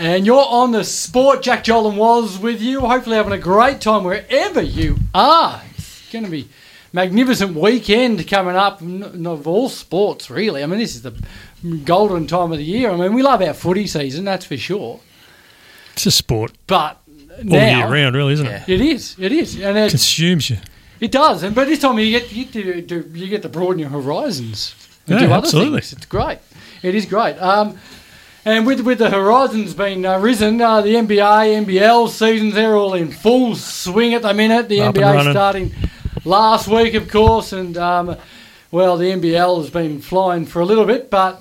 And you're on The Sport. Jack Jollem was with you. Hopefully having a great time wherever you are. It's going to be a magnificent weekend coming up of all sports, really. I mean, this is the golden time of the year. I mean, we love our footy season, that's for sure. It's a sport. But all year round, really, isn't it? It is. It is. And it consumes you. It does. And by this time, you get to broaden your horizons and do absolutely. Other things. It's great. It is great. And with the horizons being risen, the NBA, NBL seasons, they're all in full swing at the minute. The NBA starting last week, of course, and, the NBL has been flying for a little bit, but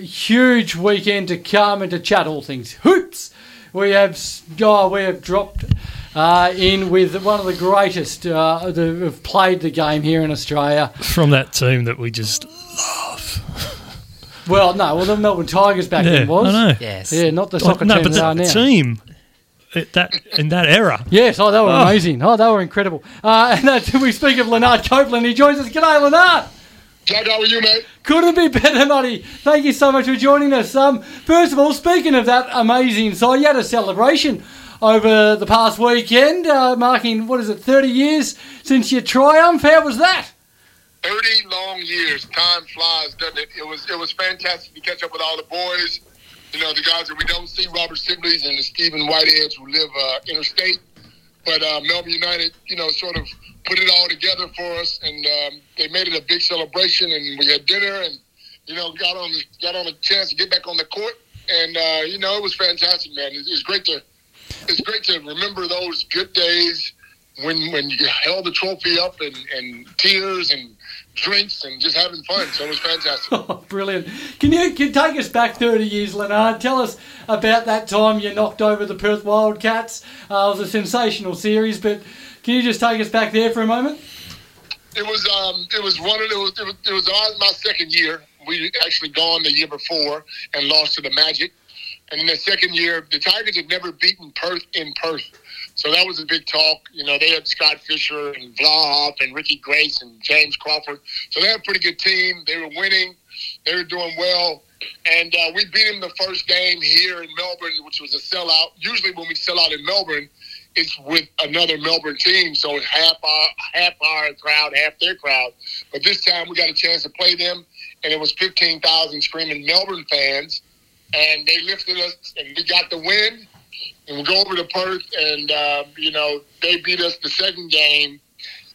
huge weekend to come. And to chat all things hoops, we have dropped in with one of the greatest who have played the game here in Australia. From that team that we just love. Well, no. Well, the Melbourne Tigers back then was. I know. Yes. Yeah, not the soccer team but they are now. Team in that era. Yes. Oh, they were amazing. Oh, they were incredible. We speak of Lanard Copeland. He joins us. G'day, Lanard. G'day, how are you, mate? Couldn't be better, Noddy. Thank you so much for joining us. First of all, speaking of that amazing side, you had a celebration over the past weekend, marking 30 years since your triumph. How was that? 30 long years. Time flies, doesn't it? It was fantastic to catch up with all the boys. You know, the guys that we don't see, Robert Sibley's and the Stephen Whiteheads who live interstate. But Melbourne United, you know, sort of put it all together for us, and they made it a big celebration. And we had dinner, and you know, got on a chance to get back on the court. And you know, it was fantastic, man. It's great to remember those good days when you held the trophy up and tears and drinks and just having fun. So it was fantastic. Oh, brilliant. Can you take us back 30 years, Lanard? Tell us about that time you knocked over the Perth Wildcats. It was a sensational series, but can you just take us back there for a moment? It was my second year. We'd actually gone the year before and lost to the Magic. And in the second year, the Tigers had never beaten Perth in Perth. So that was a big talk. You know, they had Scott Fisher and Vlahoff and Ricky Grace and James Crawford. So they had a pretty good team. They were winning. They were doing well. And we beat them the first game here in Melbourne, which was a sellout. Usually when we sell out in Melbourne, it's with another Melbourne team. So half our crowd, half their crowd. But this time we got a chance to play them, and it was 15,000 screaming Melbourne fans. And they lifted us, and we got the win. And we go over to Perth, and, you know, they beat us the second game.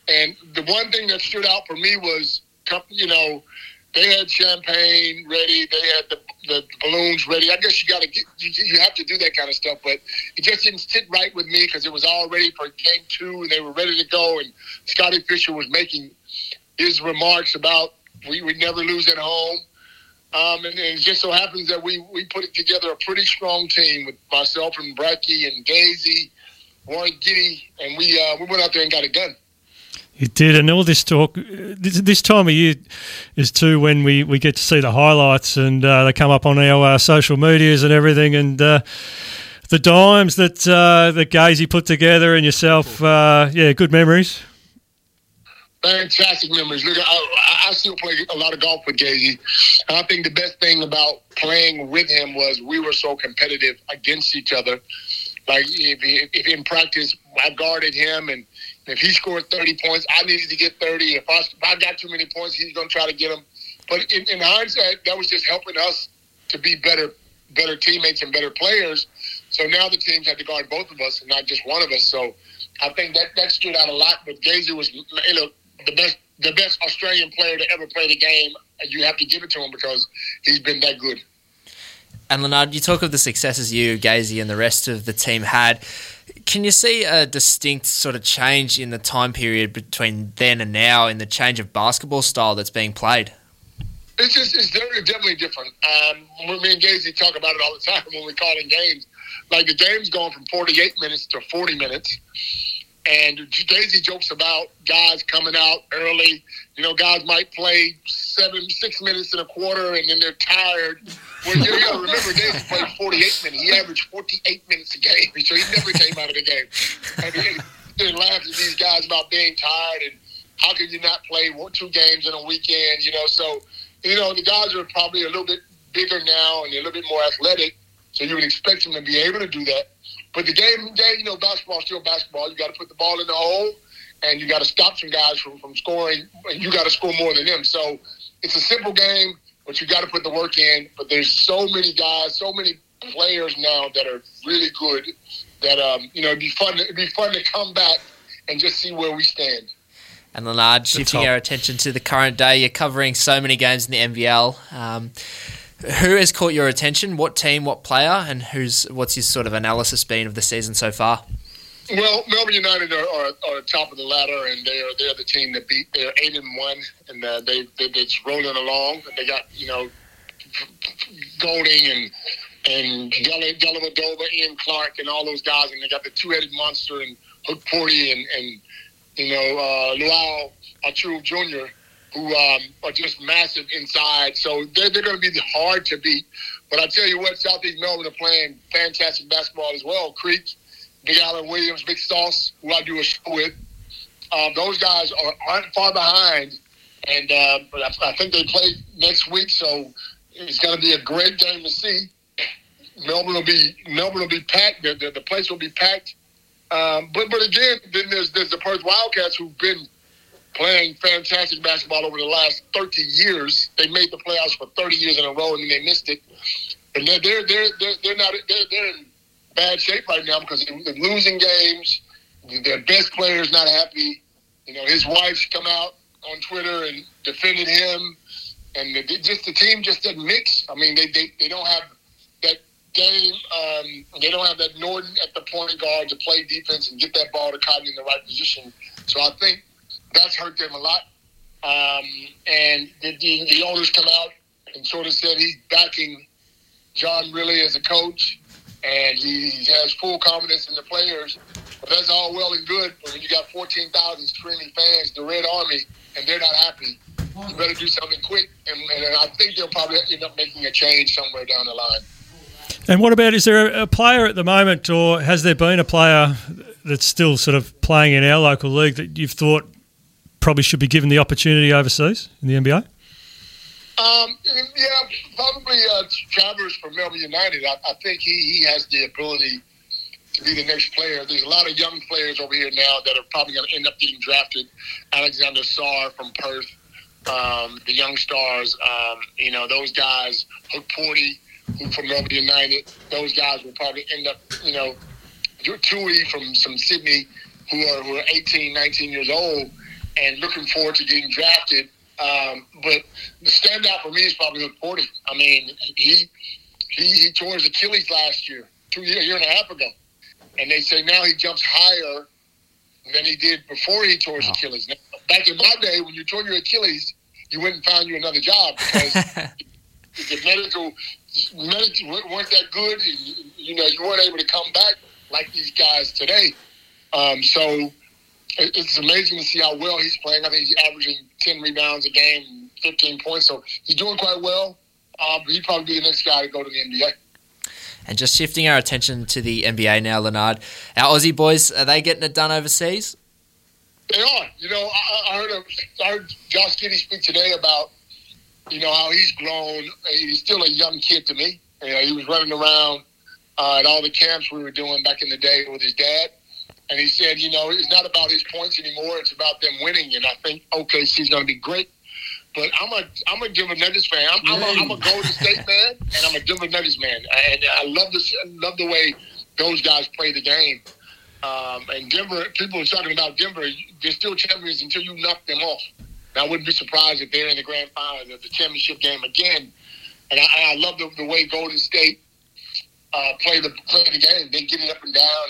And the one thing that stood out for me was, you know, they had champagne ready. They had the balloons ready. I guess you have to do that kind of stuff. But it just didn't sit right with me because it was all ready for game two, and they were ready to go. And Scotty Fisher was making his remarks about we would never lose at home. And it just so happens that we put together a pretty strong team with myself and Bracky and Daisy, Warren Giddy, and we went out there and got it done. You did, and all this talk, this time of year is too when we get to see the highlights and they come up on our social medias and everything, and the dimes that Daisy put together and yourself, good memories. Fantastic memories. Look, I still play a lot of golf with Daisy. And I think the best thing about playing with him was we were so competitive against each other. Like, if in practice, I guarded him, and if he scored 30 points, I needed to get 30. If I got too many points, he's going to try to get them. But in hindsight, that was just helping us to be better teammates and better players. So now the teams had to guard both of us and not just one of us. So I think that stood out a lot. But Daisy was, you know, the best Australian player to ever play the game. You have to give it to him because he's been that good. And, Lanard, you talk of the successes you, Gazy, and the rest of the team had. Can you see a distinct sort of change in the time period between then and now in the change of basketball style that's being played? It's definitely different. Me and Gazy talk about it all the time when we're calling games. Like, the game's gone from 48 minutes to 40 minutes. And Daisy jokes about guys coming out early. You know, guys might play 6 minutes in a quarter, and then they're tired. Well, you got to remember, Daisy played 48 minutes. He averaged 48 minutes a game, so he never came out of the game. And he laughed at these guys about being tired and how can you not play 2 games in a weekend, you know. So, you know, the guys are probably a little bit bigger now and they're a little bit more athletic. So you would expect him to be able to do that. But the game today, you know, basketball is still basketball. You got to put the ball in the hole, and you got to stop some guys from scoring, and you got to score more than them. So it's a simple game, but you got to put the work in. But there's so many guys, so many players now that are really good that, you know, it'd be fun to come back and just see where we stand. And Lanard, shifting our attention to the current day, you're covering so many games in the NBL. Who has caught your attention? What team, what player, and what's your sort of analysis been of the season so far? Well, Melbourne United are top of the ladder, and they're the team that beat. They're 8-1, and they're just rolling along. They got, you know, Goulding and Dellavedova, Ian Clark, and all those guys, and they got the two-headed monster and Hukporti and you know, Lual Atuju Jr., who are just massive inside. So they're going to be hard to beat. But I tell you what, Southeast Melbourne are playing fantastic basketball as well. Creek, Big Allen Williams, Big Sauce, who I do a show with. Those guys aren't far behind. And but I think they play next week, so it's going to be a great game to see. Melbourne will be packed. The place will be packed. But again, then there's the Perth Wildcats, who've been playing fantastic basketball over the last 30 years. They made the playoffs for 30 years in a row, and then they missed it. And they're in bad shape right now because they're losing games. Their best player is not happy. You know, his wife's come out on Twitter and defended him, and the team just doesn't mix. I mean, they don't have that. They don't have that Norton at the point guard to play defense and get that ball to Cotton in the right position. So I think that's hurt them a lot. And the owners come out and sort of said he's backing John really as a coach, and he has full confidence in the players. But that's all well and good. But when you got 14,000 screaming fans, the Red Army, and they're not happy, you better do something quick. And I think they'll probably end up making a change somewhere down the line. And what about, is there a player at the moment, or has there been a player that's still sort of playing in our local league that you've thought probably should be given the opportunity overseas in the NBA? Yeah, probably Travers from Melbourne United. I think he has the ability to be the next player. There's a lot of young players over here now that are probably going to end up getting drafted. Alexander Sarr from Perth, the young stars, you know, those guys, Hukporti from Melbourne United, those guys will probably end up, you know, Tui from Sydney, who are 18, 19 years old and looking forward to getting drafted. But the standout for me is probably Hukporti. I mean, he tore his Achilles last year, a year and a half ago. And they say now he jumps higher than he did before he tore his Achilles. Now, back in my day, when you tore your Achilles, you went and found you another job because the medical weren't that good. You know, you weren't able to come back like these guys today. So it's amazing to see how well he's playing. I think he's averaging 10 rebounds a game, 15 points. So he's doing quite well. He'd probably be the next guy to go to the NBA. And just shifting our attention to the NBA now, Lanard, our Aussie boys, are they getting it done overseas? They are. You know, I heard Josh Giddy speak today about, you know, how he's grown. He's still a young kid to me. You know, he was running around at all the camps we were doing back in the day with his dad. And he said, you know, it's not about his points anymore. It's about them winning. And I think OKC's going to be great. But I'm a Denver Nuggets fan. I'm a Golden State fan, and I'm a Denver Nuggets man. And I love the way those guys play the game. And Denver, people are talking about Denver. They're still champions until you knock them off. I wouldn't be surprised if they're in the grand finals of the championship game again. And I love the way Golden State play the game. They get it up and down,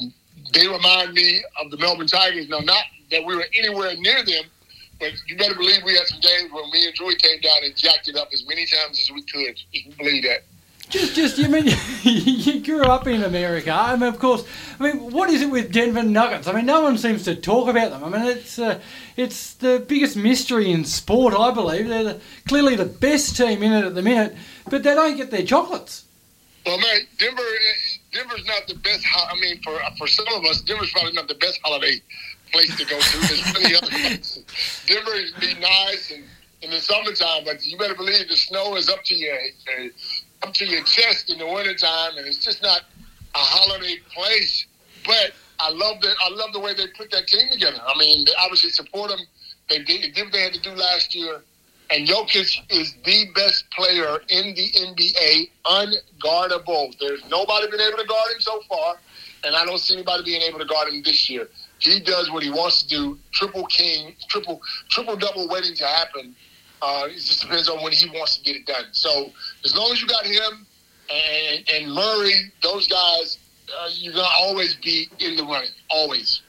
and they remind me of the Melbourne Tigers. Now, not that we were anywhere near them, but you better believe we had some days where me and Drew came down and jacked it up as many times as we could. You can believe that. You mean you grew up in America? I mean, of course. I mean, what is it with Denver Nuggets? I mean, no one seems to talk about them. I mean, it's the biggest mystery in sport, I believe. They're clearly the best team in it at the minute, but they don't get their chocolates. Well, mate, Denver's not the best. I mean, for some of us, Denver's probably not the best holiday place to go to. There's many other places. Denver would be nice and in the summertime, but you better believe the snow is up to your chest in the wintertime, and it's just not a holiday place. But I love the way they put that team together. I mean, they obviously support them. They did what they had to do last year. And Jokic is the best player in the NBA, unguardable. There's nobody been able to guard him so far, and I don't see anybody being able to guard him this year. He does what he wants to do, triple-double waiting to happen. It just depends on when he wants to get it done. So as long as you got him and Murray, those guys, you're going to always be in the running, always.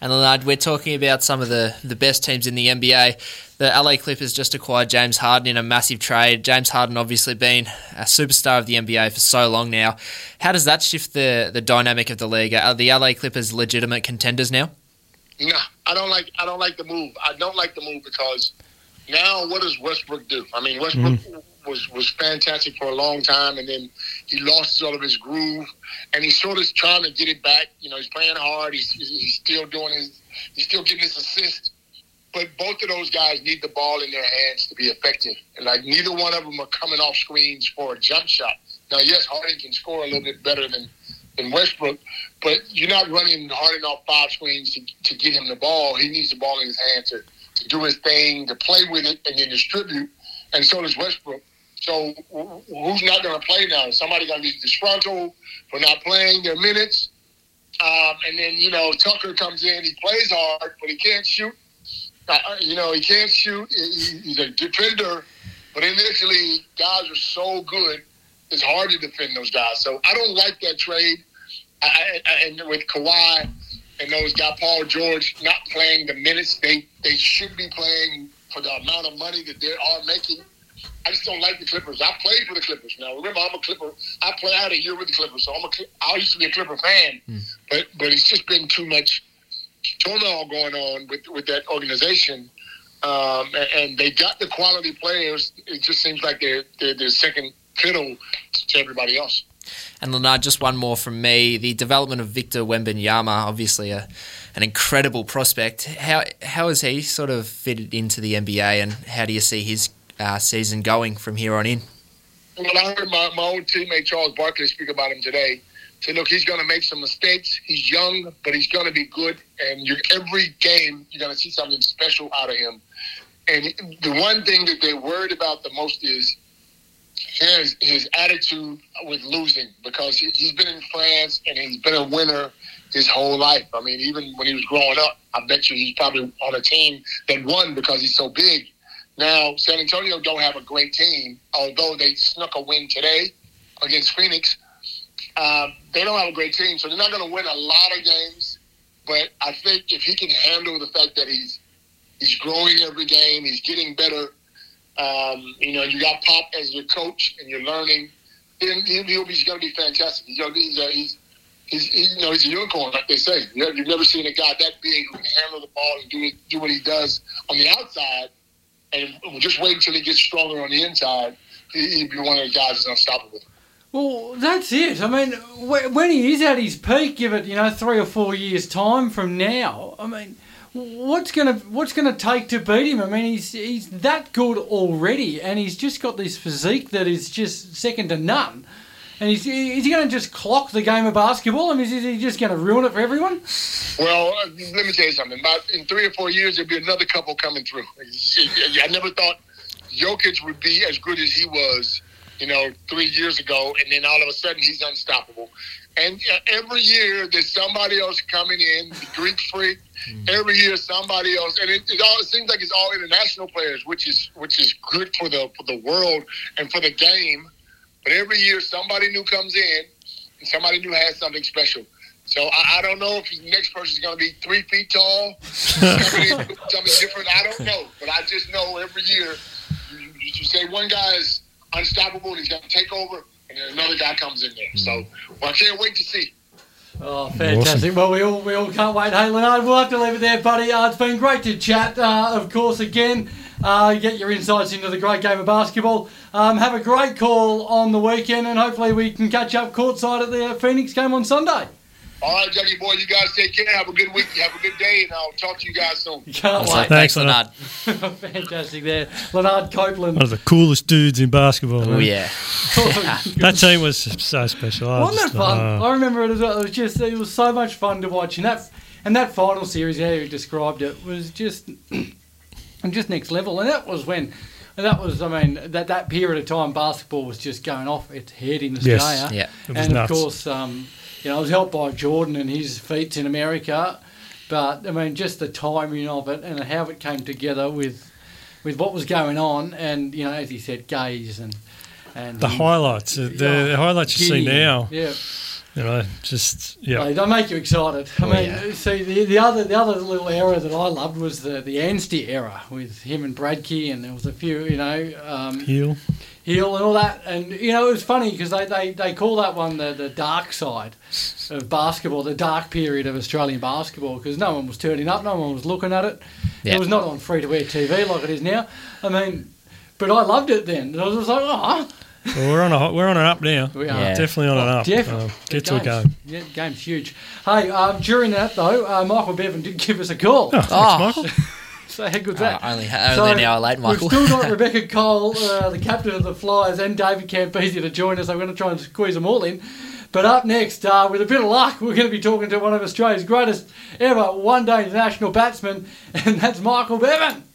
And, Lanard, we're talking about some of the best teams in the NBA. The LA Clippers just acquired James Harden in a massive trade. James Harden obviously been a superstar of the NBA for so long now. How does that shift the dynamic of the league? Are the LA Clippers legitimate contenders now? No, I don't like the move. I don't like the move because now what does Westbrook do? I mean, Westbrook was fantastic for a long time, and then he lost all of his groove, and he's sort of trying to get it back. You know, he's playing hard. He's still getting his assist. But both of those guys need the ball in their hands to be effective. And like neither one of them are coming off screens for a jump shot. Now, yes, Harden can score a little bit better than Westbrook, but you're not running Harden off five screens to get him the ball. He needs the ball in his hands to do his thing, to play with it, and then distribute. And so does Westbrook. So who's not going to play now? Somebody's going to be disgruntled for not playing their minutes. And then, you know, Tucker comes in. He plays hard, but he can't shoot. He can't shoot. He's a defender. But in this league, guys are so good, it's hard to defend those guys. So I don't like that trade. And with Kawhi and those guys, Paul George, not playing the minutes they should be playing for the amount of money that they are making, I just don't like the Clippers. I played for the Clippers. Now, remember, I'm a Clipper. I played out a year with the Clippers, so I used to be a Clipper fan. But it's just been too much turmoil going on with that organization. And they got the quality players. It just seems like they're second fiddle to everybody else. And, Lanard, just one more from me. The development of Victor Wembanyama, obviously an incredible prospect. How has he sort of fitted into the NBA, and how do you see his season going from here on in? Well, I heard my old teammate Charles Barkley speak about him today. He said, look, he's going to make some mistakes. He's young, but he's going to be good. And every game, you're going to see something special out of him. And the one thing that they're worried about the most is his attitude with losing, because he's been in France and he's been a winner his whole life. I mean, even when he was growing up, I bet you he's probably on a team that won because he's so big. Now, San Antonio don't have a great team, although they snuck a win today against Phoenix. They don't have a great team, so they're not going to win a lot of games. But I think if he can handle the fact that he's growing every game, he's getting better, you got Pop as your coach and you're learning, then he's going to be fantastic. He's a unicorn, like they say. You've never seen a guy that big who can handle the ball and do what he does on the outside. And just wait until he gets stronger on the inside. He'd be one of the guys that's unstoppable. Well, that's it. I mean, when he is at his peak, give it 3 or 4 years time from now. I mean, what's gonna take to beat him? I mean, he's that good already, and he's just got this physique that is just second to none. And is he going to just clock the game of basketball? I mean, is he just going to ruin it for everyone? Well, let me tell you something. In 3 or 4 years, there'll be another couple coming through. I never thought Jokic would be as good as he was, 3 years ago, and then all of a sudden he's unstoppable. And every year there's somebody else coming in, the Greek freak. Every year somebody else, and it seems like it's all international players, which is good for the world and for the game. But every year, somebody new comes in, and somebody new has something special. So I don't know if the next person is going to be 3 feet tall, something different. I don't know, but I just know every year you say one guy is unstoppable and he's going to take over, and then another guy comes in there. So I can't wait to see. Oh, fantastic. Awesome. Well, we all can't wait. Hey, Lanard, we'll have to leave it there, buddy. It's been great to chat, of course, again. Get your insights into the great game of basketball. Have a great call on the weekend, and hopefully we can catch up courtside at the Phoenix game on Sunday. All right, Jackie boy, you guys take care. Have a good week. Have a good day, and I'll talk to you guys soon. You can't wait. Thanks, Lanard. Fantastic there. Lanard Copeland. One of the coolest dudes in basketball. Oh, man. Yeah. That team was so special. Wasn't that fun? I remember it as well. It was just, it was so much fun to watch. And that final series, how you described it, was just just next level. And that was when... that was, I mean, that period of time, basketball was just going off its head in Australia. Yes, yeah. And nuts. Of course, it was helped by Jordan and his feats in America. But I mean, just the timing of it and how it came together with what was going on, and as he said, gays and the highlights, the highlights you see now. Yeah. Just they make you excited. See the other little era that I loved was the Anstey era with him and Bracky, and there was a few, Heel and all that. And it was funny because they call that one the dark side of basketball, the dark period of Australian basketball, because no one was turning up, no one was looking at it. Yeah. It was not on free-to-air TV like it is now. I mean, but I loved it then. And I was just like, oh. Well, we're on an up now. We are. Yeah. Definitely on an up. Definitely. Get to a game. Yeah, game's huge. Hey, during that, though, Michael Bevan did give us a call. Oh, thanks, Michael. So how good's that? Only an hour late, Michael. We've still got Rebecca Cole, the captain of the Flyers, and David Campese to join us. I'm going to try and squeeze them all in. But up next, with a bit of luck, we're going to be talking to one of Australia's greatest ever one-day national batsmen, and that's Michael Bevan.